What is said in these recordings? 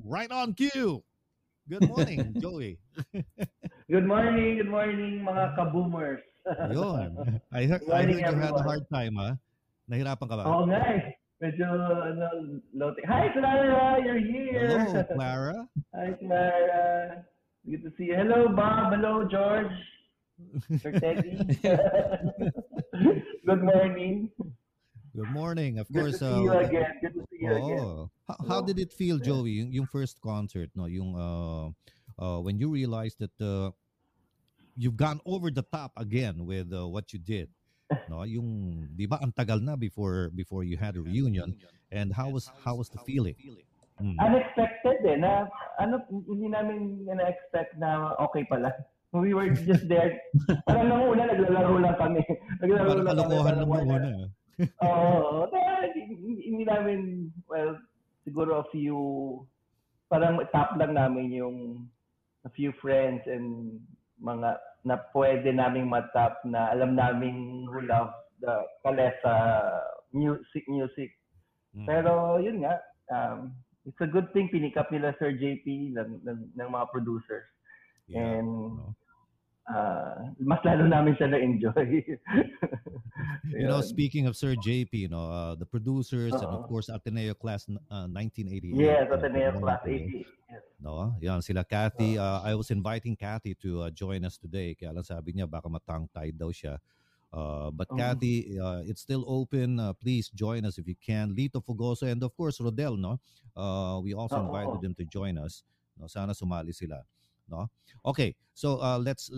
Right on cue. Good morning, Joey. Good morning mga ka-boomers. Yun. I think you had a hard time, ha? Nahirapan ka ba? Oo nga eh. Medyo, Hi, Clara! You're here! Hello, Clara. Hi, Clara. Good to see you. Hello, Bob. Hello, George. Sir Teddy. Good morning. Good morning. Of course, good to see you again. Good to see you again. How did it feel, Joey? Yung first concert, no? Yung when you realized that you've gone over the top again with what you did, no? Yung di ba ang tagal na before you had a reunion, and how was the feeling? Unexpected, eh? Na hindi namin na-expect na okay pala. We were just there. Parang nung una naglalaro lang kami. Parang kalokohan nung una. Oo. Hindi namin, well, siguro a few, parang tap lang namin yung a few friends and mga na pwede naming matap na alam naming who love the Kaleta music. Mm. Pero yun nga, it's a good thing pinikap nila Sir JP ng mga producers. Yeah, and mas lalo namin siya na-enjoy. You know, speaking of Sir JP, you know, the producers and of course Ateneo Class 1988. Yes, Ateneo Class 88. Yes. No, yan sila Kathy. I was inviting Kathy to join us today. Kaya lang sabi niya baka matang-tied daw siya. But Kathy, it's still open. Please join us if you can. Lito Fogoso and of course Rodel, no? We also invited them to join us. No, sana sumali sila. No? Okay, so let's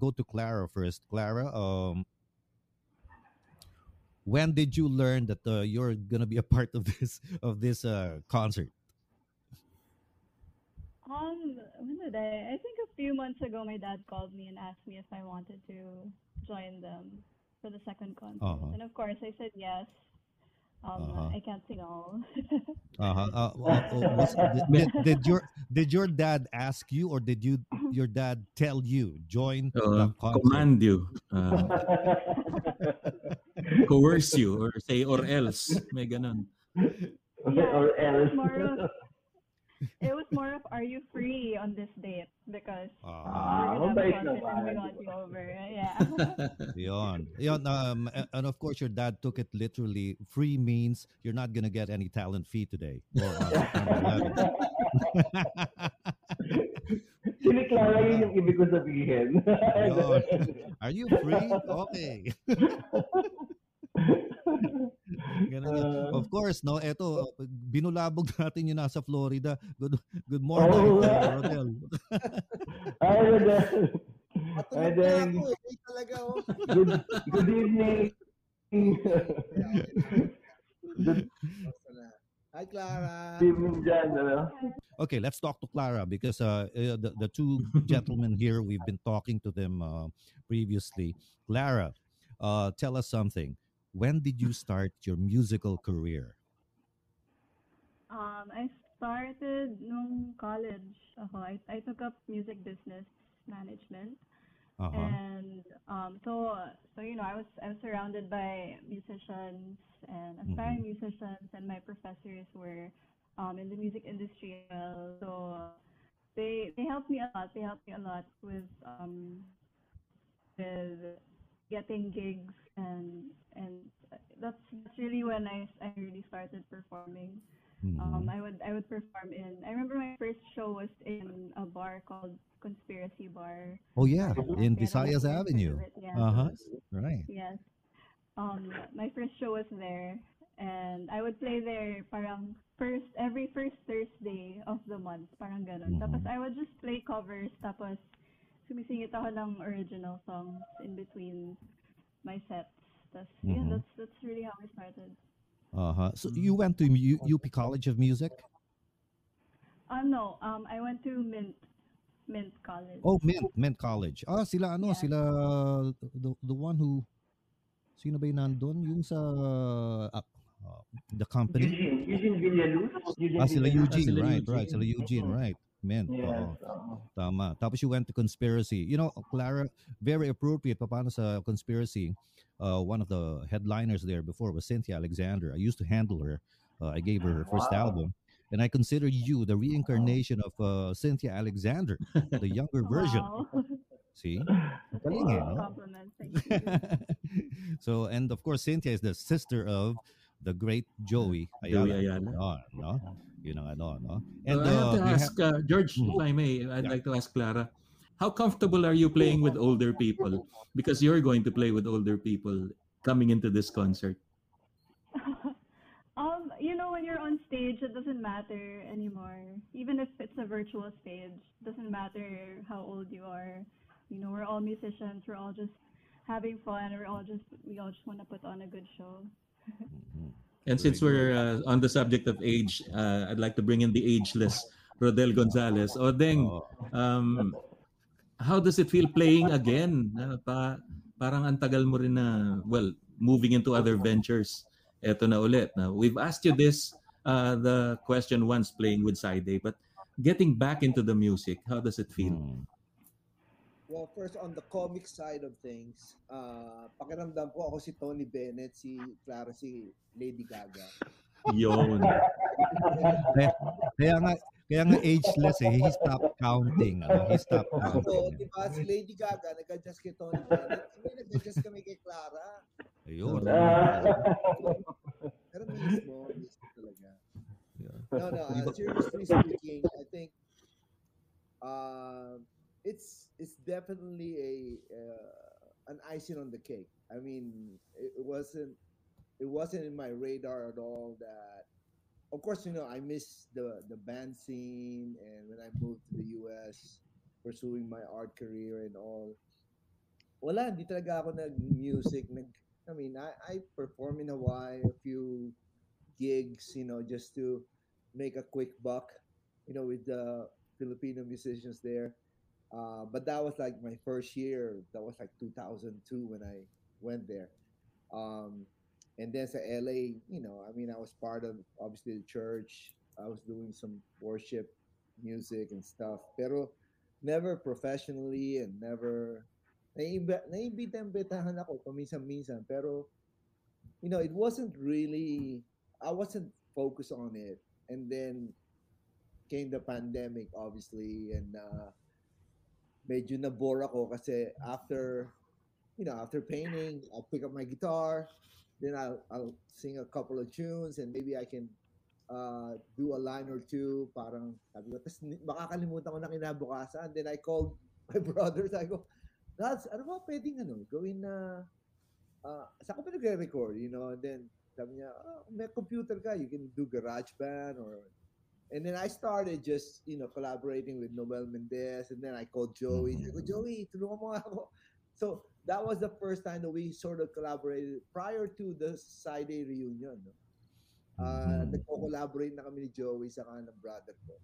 go to Clara first. Clara, when did you learn that you're gonna be a part of this concert? When did I? I think a few months ago, my dad called me and asked me if I wanted to join them for the second concert, and of course I said yes. I can't sing all. Did your dad ask you, or did your dad tell you join? Command you, coerce you, or say or else. May ganon. Yeah, or else. It was more of are you free on this date because we're gonna be over. Yeah. Yon. And of course your dad took it literally. Free means you're not gonna get any talent fee today. Siniklara yung ibig ko sabihin. Are you free? Okay. Of course, no, eto binulabog natin yung nasa Florida. Good morning, Rodel. Hi, Rodel. Hi, Rodel. Good evening. Hi, Clara. Okay, let's talk to Clara because the two gentlemen here, we've been talking to them previously. Clara, tell us something. When did you start your musical career? I started nung college. I took up music business management, and so you know, I was surrounded by musicians and aspiring musicians, and my professors were in the music industry. So they helped me a lot. They helped me a lot with getting gigs, and that's really when I really started performing. I would perform in. I remember my first show was in a bar called Conspiracy Bar. Oh yeah, in Visayas Avenue. Yeah. Right. Yes. My first show was there, and I would play there. Parang every first Thursday of the month. Parang ganon. Tapos I would just play covers. Tapos sumisingit ako ng original songs in between my sets. That's really how I started. So you went to UP College of Music? No. I went to Mint College. Oh, Mint College. Sila ano? Yeah. Sila the one who sino ba yung nandun? Yung sa the company? Eugene Villanueva. Sila Eugene, right. Sila Eugene, right. Mint. Yes. Tama. Tapos you went to Conspiracy. You know, Clara, very appropriate. Paano sa Conspiracy, one of the headliners there before was Cynthia Alexander. I used to handle her. I gave her first album. and I consider you the reincarnation of Cynthia Alexander, the younger version. Wow. See? Compliment, thank you. So, and of course, Cynthia is the sister of the great Joey Ayala. No? And I have to ask, George, if I may, I'd like to ask Clara, how comfortable are you playing with older people? Because you're going to play with older people coming into this concert. You know, when you're on stage, it doesn't matter anymore. Even if it's a virtual stage, it doesn't matter how old you are. You know, we're all musicians. We're all just having fun. We all just want to put on a good show. And since we're on the subject of age, I'd like to bring in the ageless Rodel Gonzalez. Odeng, how does it feel playing again? Parang antagal mo rin na, well, moving into other ventures. Eto na ulit. Now, we've asked you this, the question once playing with Side A, but getting back into the music, how does it feel? Well, first, on the comic side of things, pakiramdam ko ako si Tony Bennett, si Clara, si Lady Gaga. Yun. kaya nga ageless eh. He stopped counting. He stopped counting. So, diba, si Lady Gaga, nag-adjust kay Tony Bennett. Hindi, nag-adjust kami kay Clara. Ayun. Pero mismo talaga. Yeah. No, seriously speaking, I think it's definitely an icing on the cake. I mean, it wasn't in my radar at all that, of course, you know, I missed the band scene, and when I moved to the US pursuing my art career and all, wala, hindi talaga ako nag-music. I mean, I perform in Hawaii a few gigs, you know, just to make a quick buck, you know, with the Filipino musicians there. But that was like my first year. That was like 2002 when I went there. And then sa LA, you know, I mean, I was part of, obviously, the church. I was doing some worship music and stuff. Pero never professionally and never... Naimbitahan ako paminsan-minsan. Pero, you know, it wasn't really... I wasn't focused on it. And then came the pandemic, obviously. And medyo nabore ako kasi after, you know, after painting, I'll pick up my guitar... Then I'll sing a couple of tunes and maybe I can do a line or two. Parang sabi ko, tapos makakalimutan ko na kinabukasan. Then I called my brothers. I go, Lads, ano ba pwedeng gawin na, saan ko pinag-record, you know? And then sabi niya, may computer ka, you can do GarageBand. And then I started just, you know, collaborating with Noel Mendez. And then I called Joey. I go, Joey, tulungan mo ako. So that was the first time that we sort of collaborated prior to the Side A reunion. No? Nagko-collaborate na kami ni Joey sa kanang brother ko.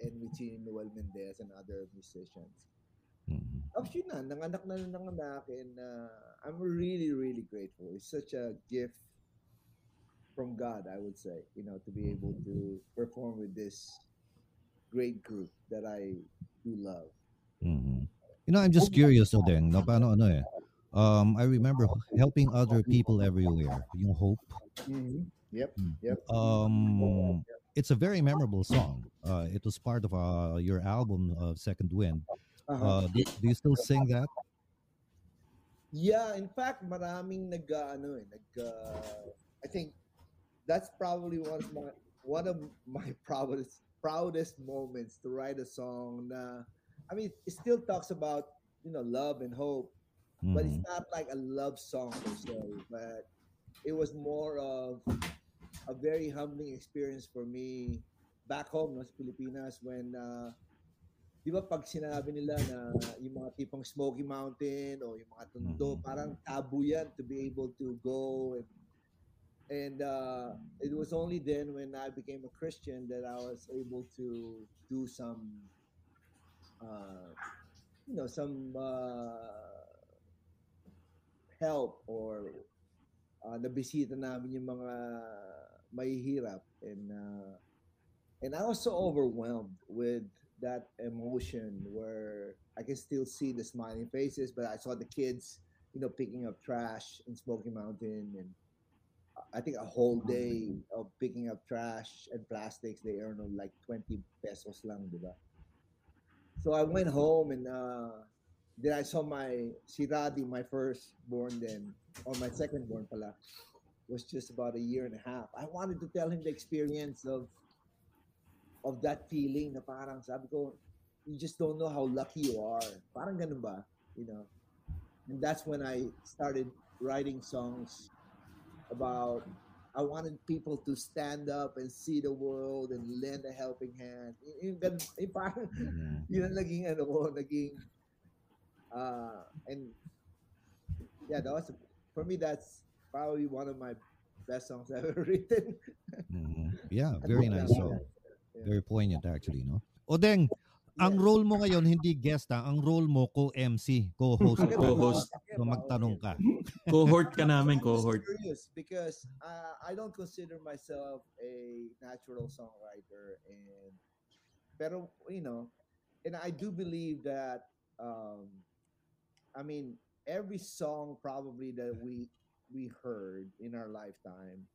And with Noel Mendez and other musicians. Actually nanganak and I'm really, really grateful. It's such a gift from God, I would say, you know, to be able to perform with this great group that I do love. Mm-hmm. You know, I'm just curious, Odeng. I remember helping other people everywhere. Yung Hope. Mm-hmm. Yep. It's a very memorable song. It was part of your album, Second Wind. Do you still sing that? Yeah, in fact, maraming I think that's probably one of my proudest moments, to write a song. I mean, it still talks about, you know, love and hope, but it's not like a love song per se. But it was more of a very humbling experience for me back home, no, sa Pilipinas, when, di ba pag sinabi nila na yung mga tipong Smoky Mountain o yung mga Tondo, parang tabu yan to be able to go. And it was only then when I became a Christian that I was able to do some... help or nabisita namin yung mga mahihirap, and I was so overwhelmed with that emotion where I can still see the smiling faces, but I saw the kids, you know, picking up trash in Smoky Mountain, and I think a whole day of picking up trash and plastics, they earn on like 20 pesos lang, di ba? So I went home and then I saw my Siradi, my firstborn then, or my secondborn pala, was just about a year and a half. I wanted to tell him the experience of that feeling na parang sabi ko, you just don't know how lucky you are. Parang ganun ba? You know? And that's when I started writing songs about, I wanted people to stand up and see the world and lend a helping hand. Yung parang, yun ang naging ano ko, naging, and yeah, that was, for me, that's probably one of my best songs I've ever written. Yeah, very nice song. Yeah. Very poignant actually, no? Odeng, ang role mo ngayon, hindi guest ha, ang role mo co-MC, co-host. Co-host. So magtanong ka. Cohort ka namin, cohort. I'm curious because I don't consider myself a natural songwriter. And, pero, you know, and I do believe that, I mean, every song probably that we heard in our lifetime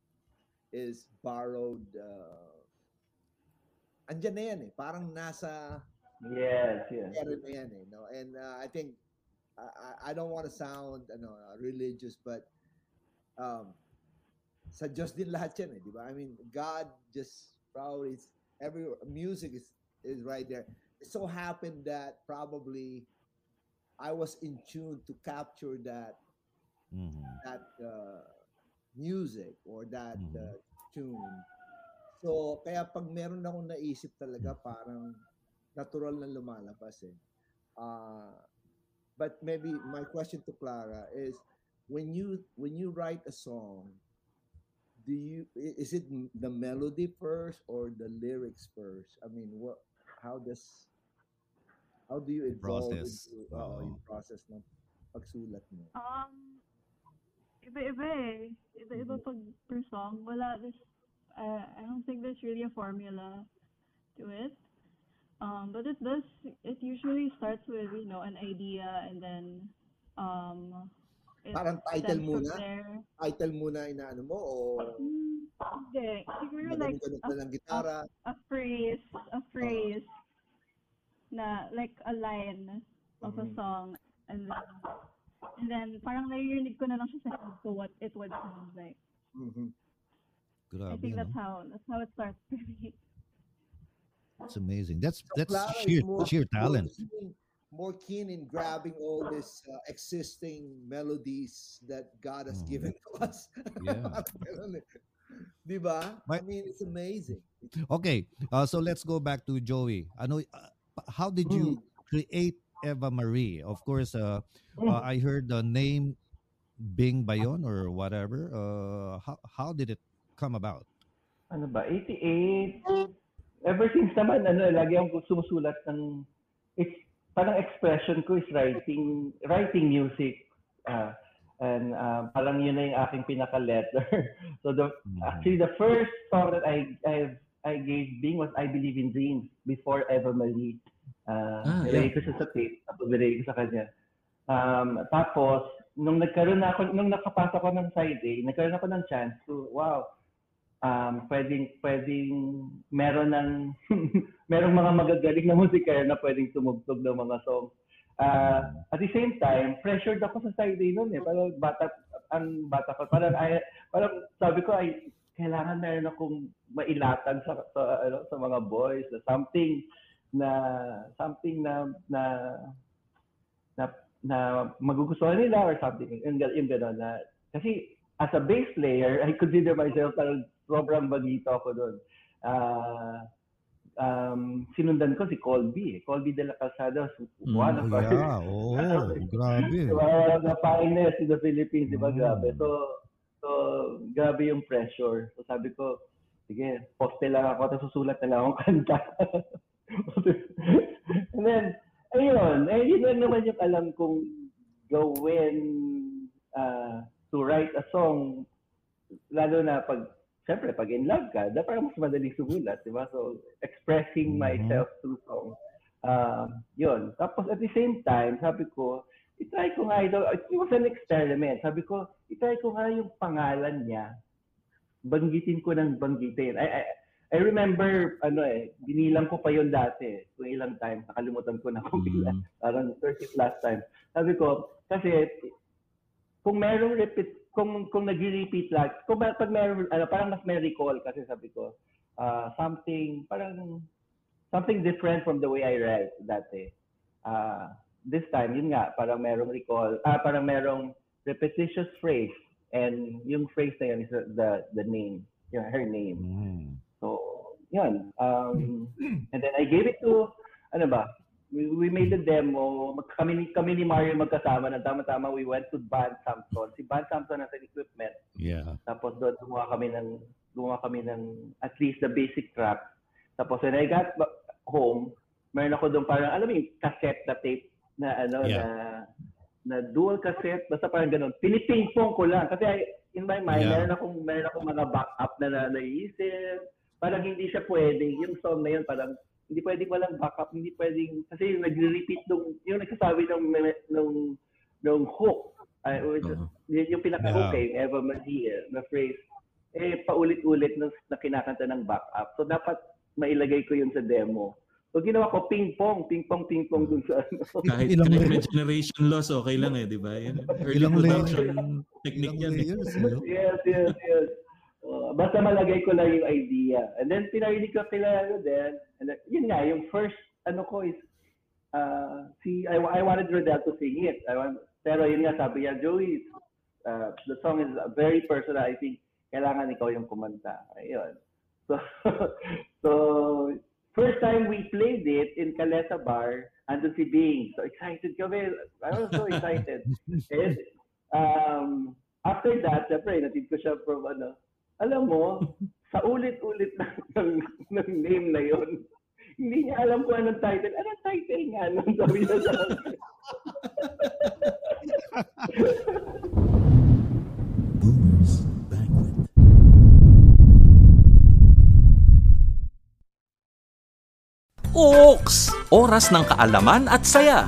is borrowed. Andyan na yan eh, parang nasa... Yes. And I think I don't want to sound religious, but sa Diyos din lahat yan, eh, di ba? I mean, God just probably every music is right there. It so happened that probably I was in tune to capture that that music or that tune. So kaya pag meron akong naisip talaga parang natural na lumalabas eh. But maybe my question to Clara is, when you write a song, is it the melody first or the lyrics first? I mean, how do you evolve process into, yung process ng pagsulat mo? Iba-iba eh. Iba-iba pag per song. Wala this I don't think there's really a formula to it. But it usually starts with, you know, an idea and then parang title muna inaano mo o okay, siguro like a phrase na like a line of a song and then parang naririnig ko na lang siya sa head ko what it would sound like. Grabe, I think that's how it starts for me. That's amazing. That's so sheer talent. More keen in grabbing all these existing melodies that God has given to us. Yeah. Diba? I mean, it's amazing. Okay, so let's go back to Joey. I know. How did you create Eva Marie? Of course, I heard the name Bing Bayon or whatever. How did it come about? Ano ba? 88. Ever since naman, lagi akong sumusulat ng, it's, parang expression ko is writing music. And parang yun na yung aking pinaka-letter. So actually the first song that I gave Bing was I Believe in Dreams before Eva Marie. Nilagay ko siya sa tape, tapos nilagay ko sa kanya. Tapos, nung nakapasa ko ng Side A, nagkaroon ako ng chance to, wow, pwedeng meron ng merong mga magagaling na musikayo na pwedeng tumugtog ng mga songs. At the same time, pressured ako sa Side A noon eh. Parang bata ko. Parang sabi ko ay kailangan meron akong mailatag sa mga boys na something na magugustuhan nila or something. Yung gano'n na kasi as a bass player, I consider myself parang sobrang bagito ako doon. Sinundan ko si Colby. Colby De La Casada. One of us. Yeah, grabe. The finest in the Philippines, di ba? Grabe. So, grabe yung pressure. So, sabi ko, sige, poste lang ako, tapos susulat na lang akong kanta. And then, ayun naman yung alam kong gawin to write a song, lalo na pag in love ka, da parang mas madaling sumulat, di ba? So, expressing myself through song. Yun. Tapos, at the same time, sabi ko, itry ko nga, it was an experiment. Sabi ko, itry ko nga yung pangalan niya banggitin ko ng banggitin. I remember, binilang ko pa yon dati. Kung ilang time, nakalimutan ko na kung ilang. Parang 30 last time. Sabi ko, kasi kung merong repeat, kung nag-repeat lang, kung pag merong, parang mas may recall kasi sabi ko, something, parang something different from the way I read dati. This time, yun nga, parang merong recall, parang merong repetitious phrase. And yung phrase na yun is the name, her name. So, yun. And then I gave it to, we made the demo. Kami ni Mario magkasama na tama-tama. We went to Van Samson. Si Van Samson nasa equipment. Yeah. Tapos doon gumawa kami ng at least the basic track. Tapos when I got home, meron ako doon parang, alam mo yung cassette na tape na na dual cassette, basta parang ganun. Piniping-pong ko lang. Kasi in my mind, meron akong mga backup na naiisip. Parang hindi siya pwedeng. Yung song na yun, parang hindi pwedeng walang backup. Hindi pwedeng, kasi yung nag-repeat yung nagsasabi ng hook. Yung pinaka-hook yung ever Maria na phrase. Paulit-ulit na kinakanta ng backup. So, dapat mailagay ko yun sa demo. So, ginawa ko ping-pong dun sa ano. Kahit may generation loss, okay lang di ba? Ilang production technique yan. Yes. Basta malagay ko lang yung idea. And then, pinarinig ko sila din. And then, yun nga, yung first, ko is, I wanted Rodel to sing it. Pero yun nga, sabi niya, Joey, the song is very personal. I think, kailangan ikaw yung kumanta. Ayun. So, first time we played it in Kaleta Bar, andun si Bing. So excited kami. I was so excited. And after that, syempre, natin ko siya from alam mo, sa ulit-ulit ng name na yon. Hindi niya alam kung anong title. Anong title nga? Anong sabi niya sa akin? Oaks! Oras ng kaalaman at saya.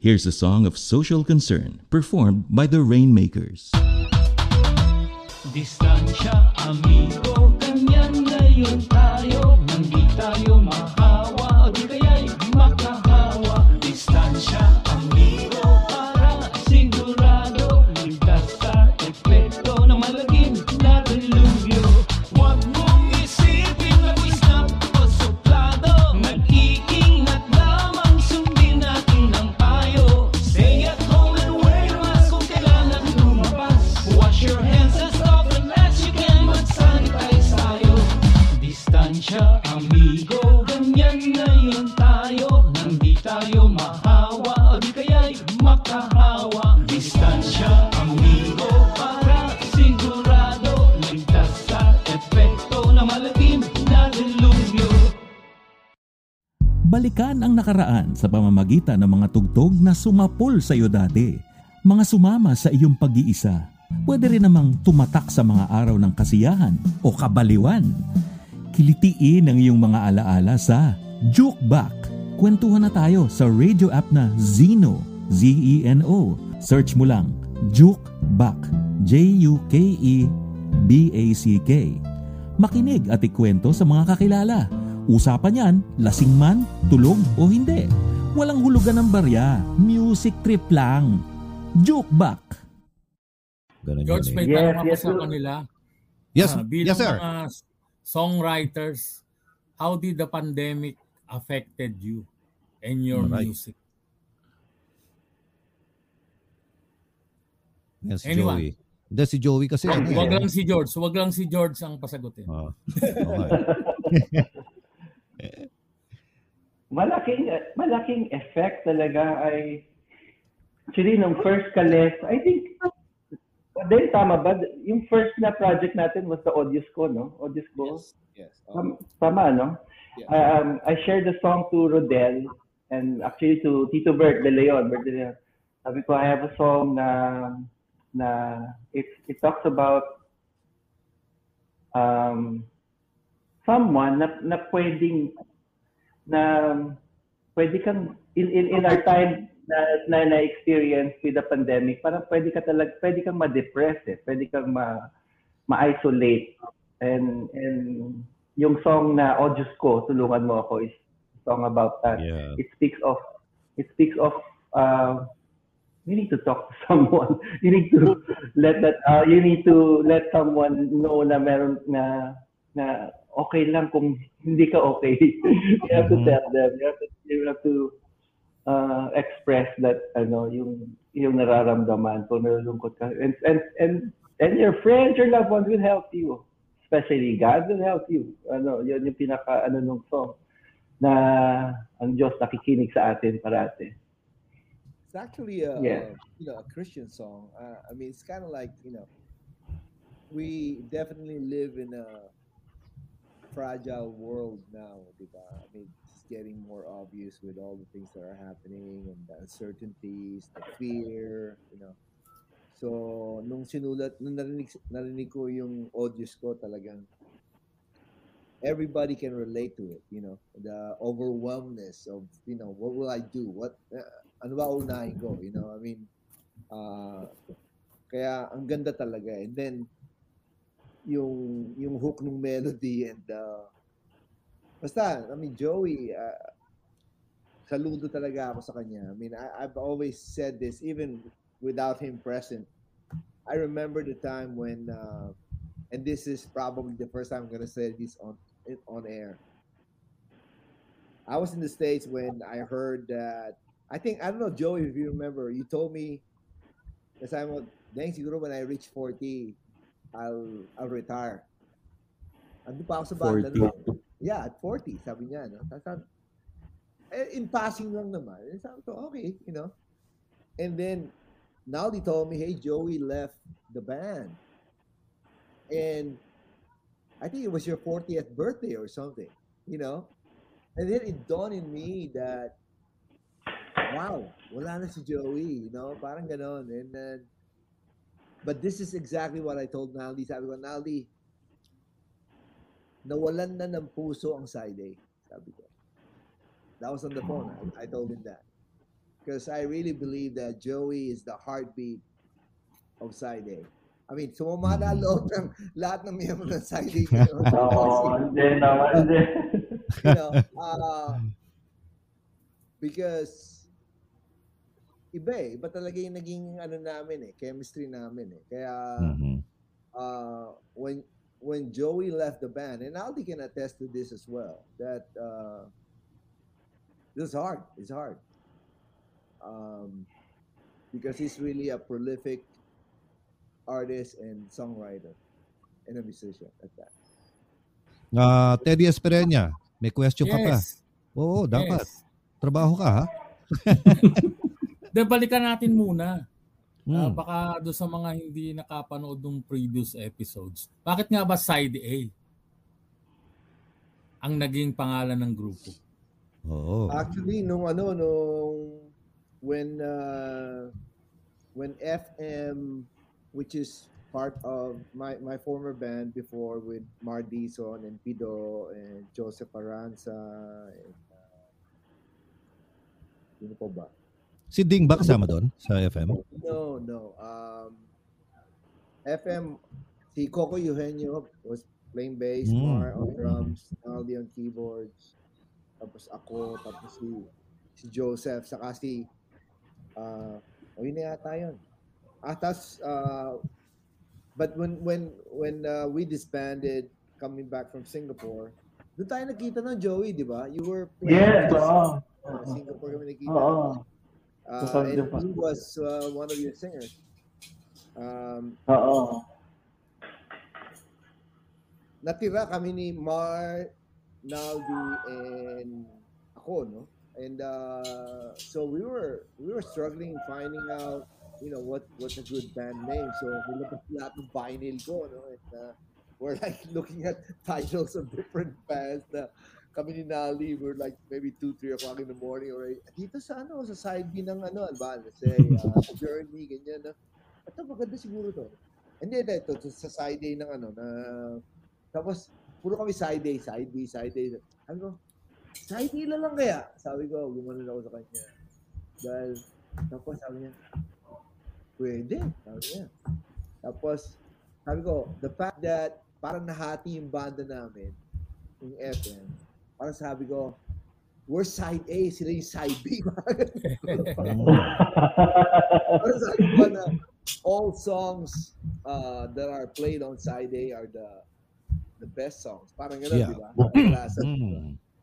Here's a song of social concern performed by the Rainmakers. Distansya, amigo, kanyan ngayon tayo. Hindi tayo mahawa, o di kaya'y makahawa. Distansya, amigo, para sigurado. Ligtas sa epekto ng malagim na dilubyo. Huwag mong isipin na wisdom. Distansya, amigo, ganyan ngayon tayo. Hindi tayo mahawa, o di kaya'y makahawa. Distansya, amigo, para sigurado. Ligtas sa epekto na malalim na dilubyo. Balikan ang nakaraan sa pamamagitan ng mga tugtog na sumapol sa iyo dati. Mga sumama sa iyong pag-iisa. Pwede rin namang tumatak sa mga araw ng kasiyahan o kabaliwan. Kilitiin ang iyong mga alaala sa Juke Back. Kwentuhan na tayo sa radio app na Zeno, Zeno. Search mo lang Juke Back, Jukeback. Makinig at ikwento sa mga kakilala. Usapan yan, lasing man, tulog o hindi. Walang hulugan ng barya, music trip lang. Juke Back. George, may tanong ako sa kanila. Yes, sir. Songwriters, how did the pandemic affected you and your music? Yes, anyone? Joey. Hindi, si Joey kasi. Huwag lang si George. Huwag lang si George ang pasagutin. Okay. Malaking effect talaga ay actually nung first Kalesa, I think din, tama ba? Yung first na project natin was the Audiosco, no? Audiosco? Yes. Tama, no? Yeah. I shared the song to Rodel and actually to Tito Bert de Leon. Bert de Leon. Sabi ko, I have a song na it talks about someone na pwedeng pwede kang in our time na experience with the pandemic, parang pwede kang ma-depress, eh. Pwede kang ma-isolate. And yung song na O Diyos ko, tulungan mo ako is a song about that. Yeah. It speaks of you need to talk to someone. You need to let someone know na meron na okay lang kung hindi ka okay. You have to tell them. You have to express that yung nararamdaman kung nalulungkot ka. And your friends, your loved ones will help you. Especially God will help you. Yun yung pinaka nung song na ang Diyos nakikinig sa atin parati. It's actually a Christian song. I mean, it's kind of like, we definitely live in a fragile world now, diba? I mean, it's getting more obvious with all the things that are happening and the uncertainties, the fear, So, nung narinig ko yung audios ko, talagang everybody can relate to it, the overwhelmness of, what will I do? Ano ba unahin ko? I mean, kaya ang ganda talaga. And then, yung hook ng melody and basta, I mean, Joey, saludo talaga ako sa kanya. I mean, I've always said this, even without him present. I remember the time when, and this is probably the first time I'm going to say this on air. I was in the States when I heard that, I don't know, Joey, if you remember, you told me, as I was, when I reach 40, I'll retire. Ando pa ako sa banda. Yeah, at 40, sabi niya. No? In passing lang naman. Sabi ko, okay, And then, now they told me, hey, Joey left the band. And I think it was your 40th birthday or something, And then it dawned in me that, wow, wala na si Joey, Parang ganon. And then, but this is exactly what I told Naldi. Sabi ko, Naldi, nawalan na ng puso ang Side A. Sabi ko. That was on the phone. I told him that. Because I really believe that Joey is the heartbeat of Side A. I mean, sumamada loob ng lahat ng miyembro ng Side A. Oo, hindi. Because iba talaga yung naging namin chemistry namin Kaya when Joey left the band, and Aldi can attest to this as well, that this is hard. It's hard. Because he's really a prolific artist and songwriter and a musician at that. Teddy Espereña, may question ka pa. Oo, dapat. Trabaho ka, ha? De, balikan natin muna. Baka doon sa mga hindi nakapanood ng previous episodes. Bakit nga ba Side A ang naging pangalan ng grupo? Oo. Actually, when FM, which is part of my former band before with Mar Dizon and Pido and Joseph Aranza and sino po ba? Si Ding ba kasama doon sa FM? No. FM, si Coco Eugenio was playing bass, Mar on drums, Naldi on keyboards, tapos ako, tapos si Joseph, saka si but when we disbanded coming back from Singapore, doon tayo nakita ng Joey, di ba? You were playing Singapore kami nakita. And he was one of your singers. Natira kami ni Mar, Naldi, and ako, no? And so we were struggling finding out you know, what a good band name. So, nilabas lahat ng vinyl ko, no? And we're like looking at titles of different bands na kami ni Nali, we're like maybe 2-3 o'clock in the morning or dito sa ano, sa side B ng ano, let's say, Journey, ganyan. Ito, maganda siguro to. And then, ito, sa side A ng ano, na, tapos, puro kami side A, side B, side A. Ano, side A lang kaya? Sabi ko, gumanon ako sa kanya. Dahil, tapos sabi niya, pwede, sabi niya. Tapos, sabi ko, the fact that parang nahati yung banda namin, yung FM, parang sabi ko, we're side A, sila yung side B. Parang sabi ko na, all songs that are played on side A are the best songs. Parang gano'n, yeah. Di ba?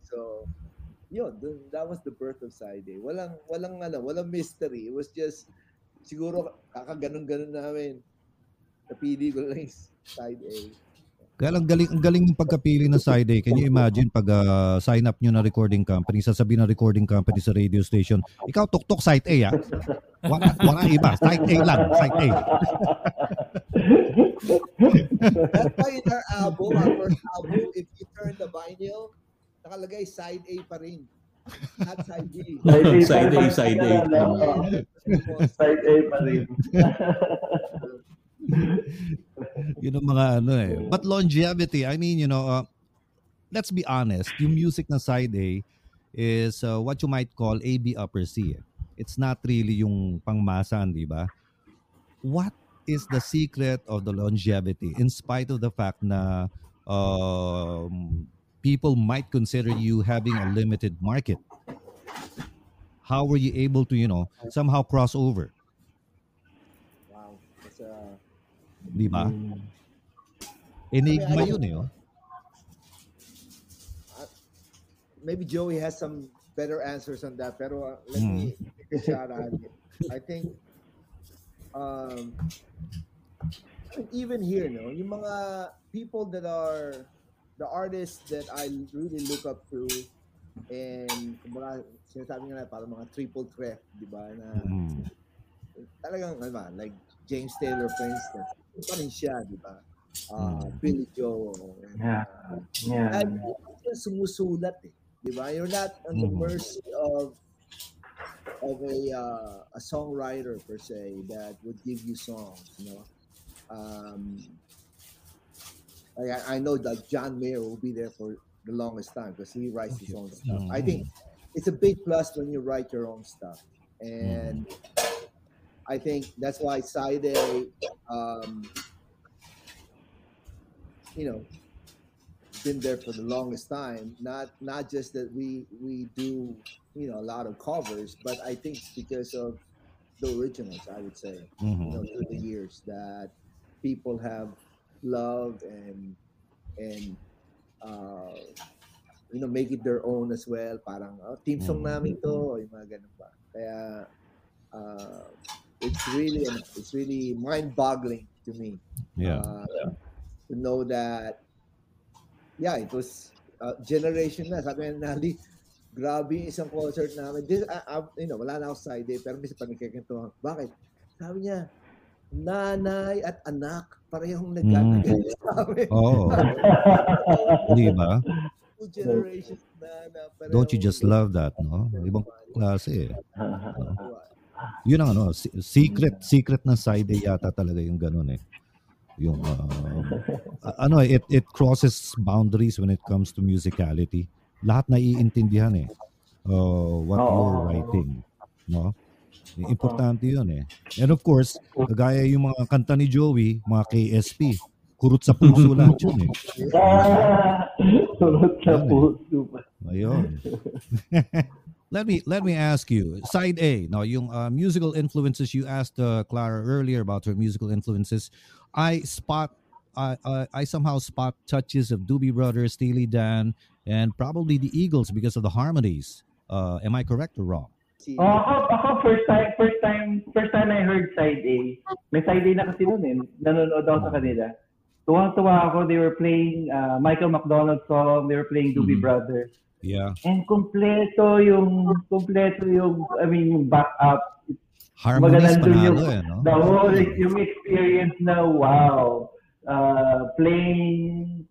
So, yun, that was the birth of side A. Walang mystery. It was just, siguro, kakaganon-ganon namin. Napili ko lang yung side A. Kaya ang galing ng pagkapili ng side A. Can you imagine pag sign up nyo na recording company, sasabihin na recording company sa radio station, ikaw tuktok side A, ha? Wala iba. Side A lang. Side A. That's why in our album, our first album, if you turn the vinyl, nakalagay side A pa rin. Not side B. Side A. Side A pa rin. Yun ang mga ano eh. But longevity, I mean, you know, let's be honest, yung music na side A is what you might call A, B, upper C. It's not really yung pangmasaan, di ba? What is the secret of the longevity in spite of the fact na people might consider you having a limited market? How were you able to, you know, somehow cross over? Wow. That's a... Diba? Enigma yun eh. Oh. Maybe Joey has some better answers on that, pero let me take a shot at it. I think, even here, no, yung mga people that are the artists that I really look up to, and kumbaga, sinasabi nga na parang mga triple threat, diba? Na, talagang, ano, like James Taylor, for instance, pa rin siya, di ba? Billy Joel. Yeah. And yung sumusulat, eh, di ba? You're not on the mercy of a songwriter, per se, that would give you songs, you know? I know that John Mayer will be there for the longest time because he writes his own stuff. I think it's a big plus when you write your own stuff. And... I think that's why side A, you know, been there for the longest time. Not just that we do, you know, a lot of covers, but I think it's because of the originals, I would say, you know, through the years that people have loved and you know, make it their own as well. Parang, oh, team song namin to, yung mga ganun pa. Kaya, It's really mind-boggling to me. Yeah. To know that, yeah, it was generation na. Sabi na Nali, grabe isang concert namin. This, you know, wala na ako side eh, pero may panagkakintuhan. Bakit? Sabi niya, nanay at anak, parehong nagkakagaya sabi. Oo. Hindi ba? Two generations na parehong. Don't you just love that, no? Ibang klase eh. Yun ang ano, secret na side A yata talaga yung ganun eh. Yung, ano eh, it crosses boundaries when it comes to musicality. Lahat naiintindihan eh. What you're writing. No? Importante yun eh. And of course, kagaya yung mga kanta ni Joey, mga KSP, kurot sa puso lahat yun eh. Kurot sa puso. Ayun. Let me ask you, side A. Now, yung musical influences, you asked Clara earlier about her musical influences. I somehow spot touches of Doobie Brothers, Steely Dan, and probably the Eagles because of the harmonies. Am I correct or wrong? Ako first time I heard side A. May side A na kasi noon eh. Nanonood ako sa kanila. Tuwang-tuwa ako. They were playing Michael McDonald's song. They were playing Doobie Brothers. Yeah. And kompleto yung I mean, yung back up. Harmonies panalo eh, no? The whole, yung experience na wow. Playing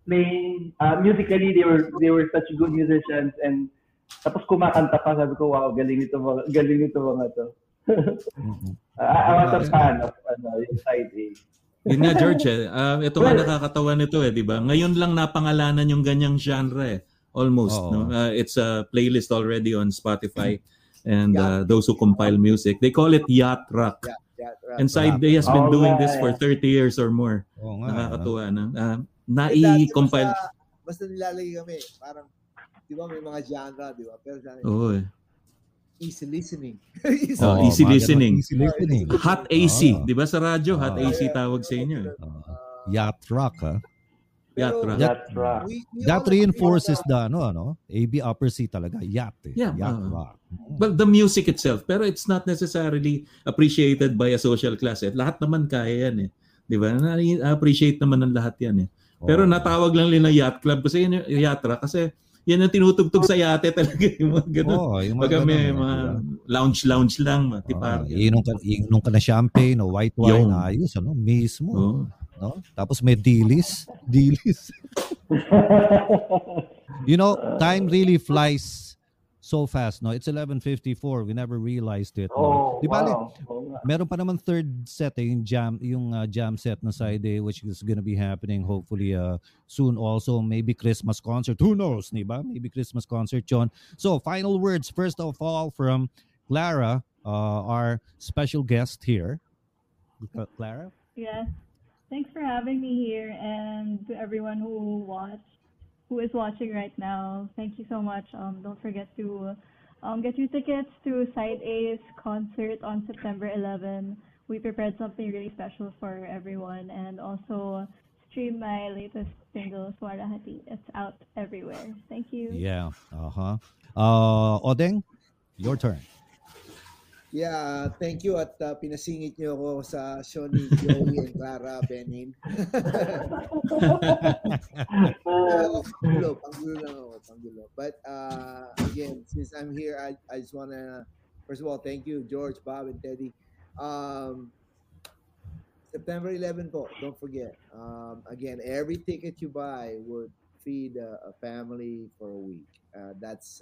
musically, they were such good musicians, and tapos kumakanta pa, sabi ko, wow, galing nito mga to. I was a fan of Side A. Yun nga, George, ito nga nakakatawa nito eh, di ba? Ngayon lang napangalanan yung ganyang genre eh. Almost. Oh. No? It's a playlist already on Spotify. And those who compile music, they call it yacht rock. Yacht rock. And Side A has been doing this for 30 years or more. Oh, nakakatuwa na. Nai-compile. Basta nilalagay kami. Parang, di ba may mga genre, di ba? Pero genre, easy listening. Easy listening. Hot AC. Di ba sa radyo? Hot AC tawag sa inyo. Yacht rock, ha? Yacht rock. That reinforces the AB upper C talaga. Yacht. Eh. Yeah, yacht rock. But the music itself, pero it's not necessarily appreciated by a social class. Eh. Lahat naman kaya yan eh. Di ba? Na-appreciate naman ng lahat yan eh. Pero natawag lang nila yacht club kasi yun, yacht rock kasi yan ang tinutugtog sa yate talaga. Yung mga ganun. Baga may mga lounge-lounge lang. Iinom ka na champagne o white wine. Ayos, mismo. No? Tapos may dilis. Time really flies so fast. No? It's 11:54. We never realized it. No? Di bale, meron pa naman third set, jam set na Side A, which is gonna be happening hopefully soon also. Maybe Christmas concert. Who knows? Diba? Maybe Christmas concert, John. So, final words. First of all, from Clara, our special guest here. Clara? Yes. Thanks for having me here, and to everyone who is watching right now, thank you so much. Don't forget to get your tickets to Side A's concert on September 11. We prepared something really special for everyone, and also stream my latest single, Swarahati. It's out everywhere. Thank you. Yeah. Uh-huh. Odeng, your turn. Yeah, thank you at pinasingit niyo ako sa show ni Joey and Clara Benin. Panggulo. But again, since I'm here, I just want to, first of all, thank you, George, Bob, and Teddy. September 11 po, don't forget. Again, every ticket you buy would feed a family for a week. That's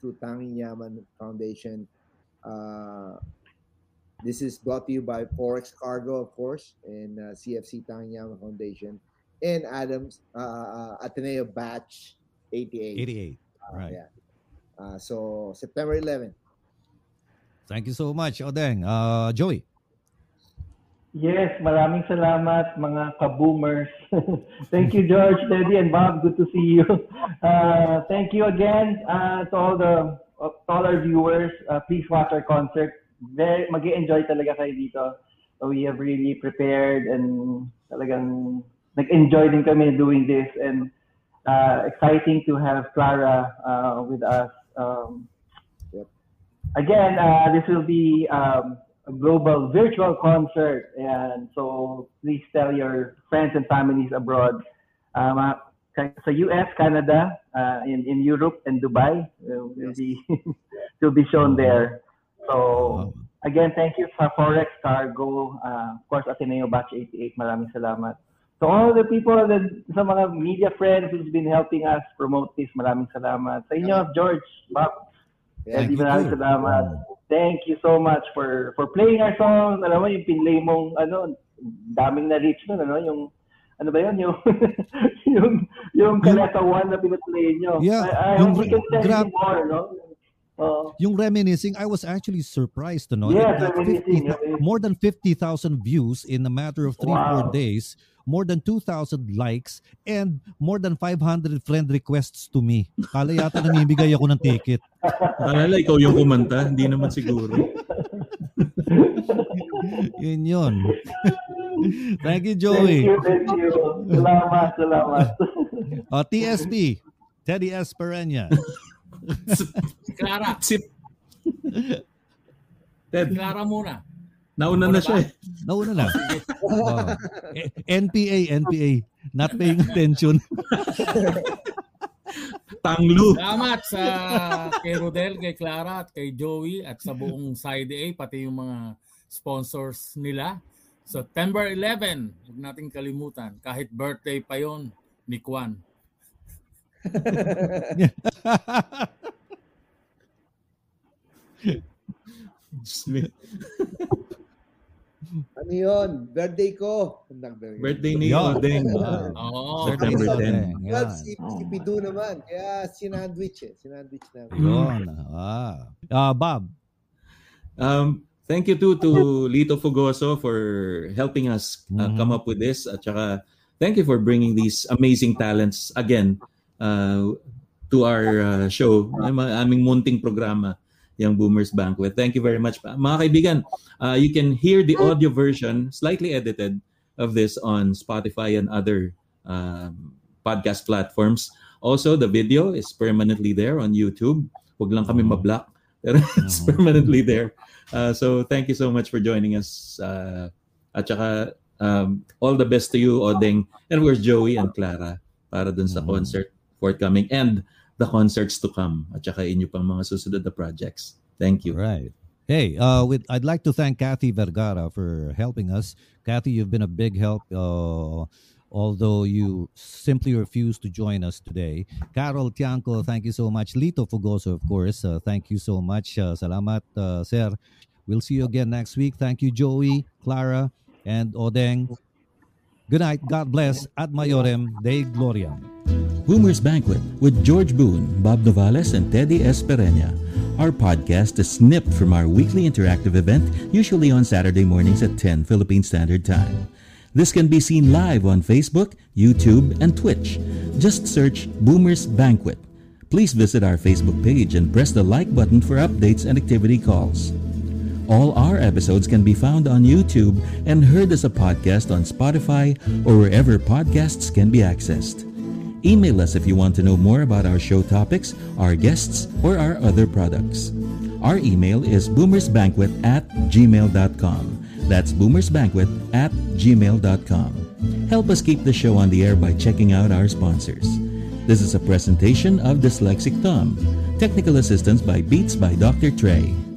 through Tanging Yaman Foundation. This is brought to you by Forex Cargo, of course, and CFC Tanging Yaman Foundation, and Adams Ateneo Batch 88. 88, right. Yeah. So, September 11. Thank you so much, Odeng. Joey? Yes, maraming salamat, mga kaboomers. Thank you, George, Teddy, and Bob. Good to see you. Thank you again to all the... all our viewers, please watch our concert. Mag-enjoy talaga kayo dito. So we have really prepared and talagang nag-enjoy din kami doing this, and exciting to have Clara with us. Again, this will be a global virtual concert, and so please tell your friends and families abroad. Sa US, Canada, in Europe and Dubai will be shown there. So again, thank you for Forex Cargo, of course Ateneo Batch 88. Maraming salamat. So all the people sa mga media friends who's been helping us promote this, maraming salamat. Sa inyo, George, Bob, Eddie, maraming salamat. Thank you so much for playing our songs. Alam mo yung pinlay mong daming na reach nun, yung ano ba yun? Yung Kaleta One na pinaplay nyo. Yeah. I hope we can tell you more, no? Yung reminiscing, I was actually surprised, no? Yes, more than 50,000 views in a matter of 3-4 days, more than 2,000 likes, and more than 500 friend requests to me. Kala yata nanibigay ako ng ticket. Kala ikaw yung kumanta, hindi naman siguro. Yun yun. Thank you, Joey. Thank you. Salamat. TSP, Teddy S. Perenya. Clara. Ted. Clara muna. Nauna na siya eh. Nauna na. NPA. Not paying attention. Tanglu. Salamat sa kay Rodel, kay Clara at kay Joey at sa buong Side A, pati yung mga sponsors nila. September 11, huwag nating kalimutan, kahit birthday pa yon ni Kwan. Ano yun? Birthday ko. Birthday niyo. Oh, September 10. Yeah. Si Pido naman. Kaya sinandwich eh. Sinandwich namin. Yun. Bob. Thank you too to Lito Fugoso for helping us come up with this. At saka, thank you for bringing these amazing talents again to our show. Aming munting programa, yung Boomers Banquet. Thank you very much. Mga kaibigan, you can hear the audio version, slightly edited, of this on Spotify and other podcast platforms. Also, the video is permanently there on YouTube. Huwag lang kami ma-block. Pero it's permanently there. So thank you so much for joining us. At saka, all the best to you, Odeng. And of course, Joey and Clara para dun sa concert forthcoming and the concerts to come. At saka inyo pang mga susunod na projects. Thank you. Right. Hey, I'd like to thank Kathy Vergara for helping us. Kathy, you've been a big help. Although you simply refuse to join us today. Carol Tianco, thank you so much. Lito Fugoso, of course, thank you so much. Salamat, sir. We'll see you again next week. Thank you, Joey, Clara, and Odeng. Good night. God bless. Ad Maiorem Dei Gloria. Boomers Banquet with George Boone, Bob Novales, and Teddy Espereña. Our podcast is snipped from our weekly interactive event, usually on Saturday mornings at 10 Philippine Standard Time. This can be seen live on Facebook, YouTube, and Twitch. Just search Boomers Banquet. Please visit our Facebook page and press the like button for updates and activity calls. All our episodes can be found on YouTube and heard as a podcast on Spotify or wherever podcasts can be accessed. Email us if you want to know more about our show topics, our guests, or our other products. Our email is boomersbanquet@gmail.com. That's boomersbanquet@gmail.com. Help us keep the show on the air by checking out our sponsors. This is a presentation of Dyslexic Tom. Technical assistance by Beats by Dr. Trey.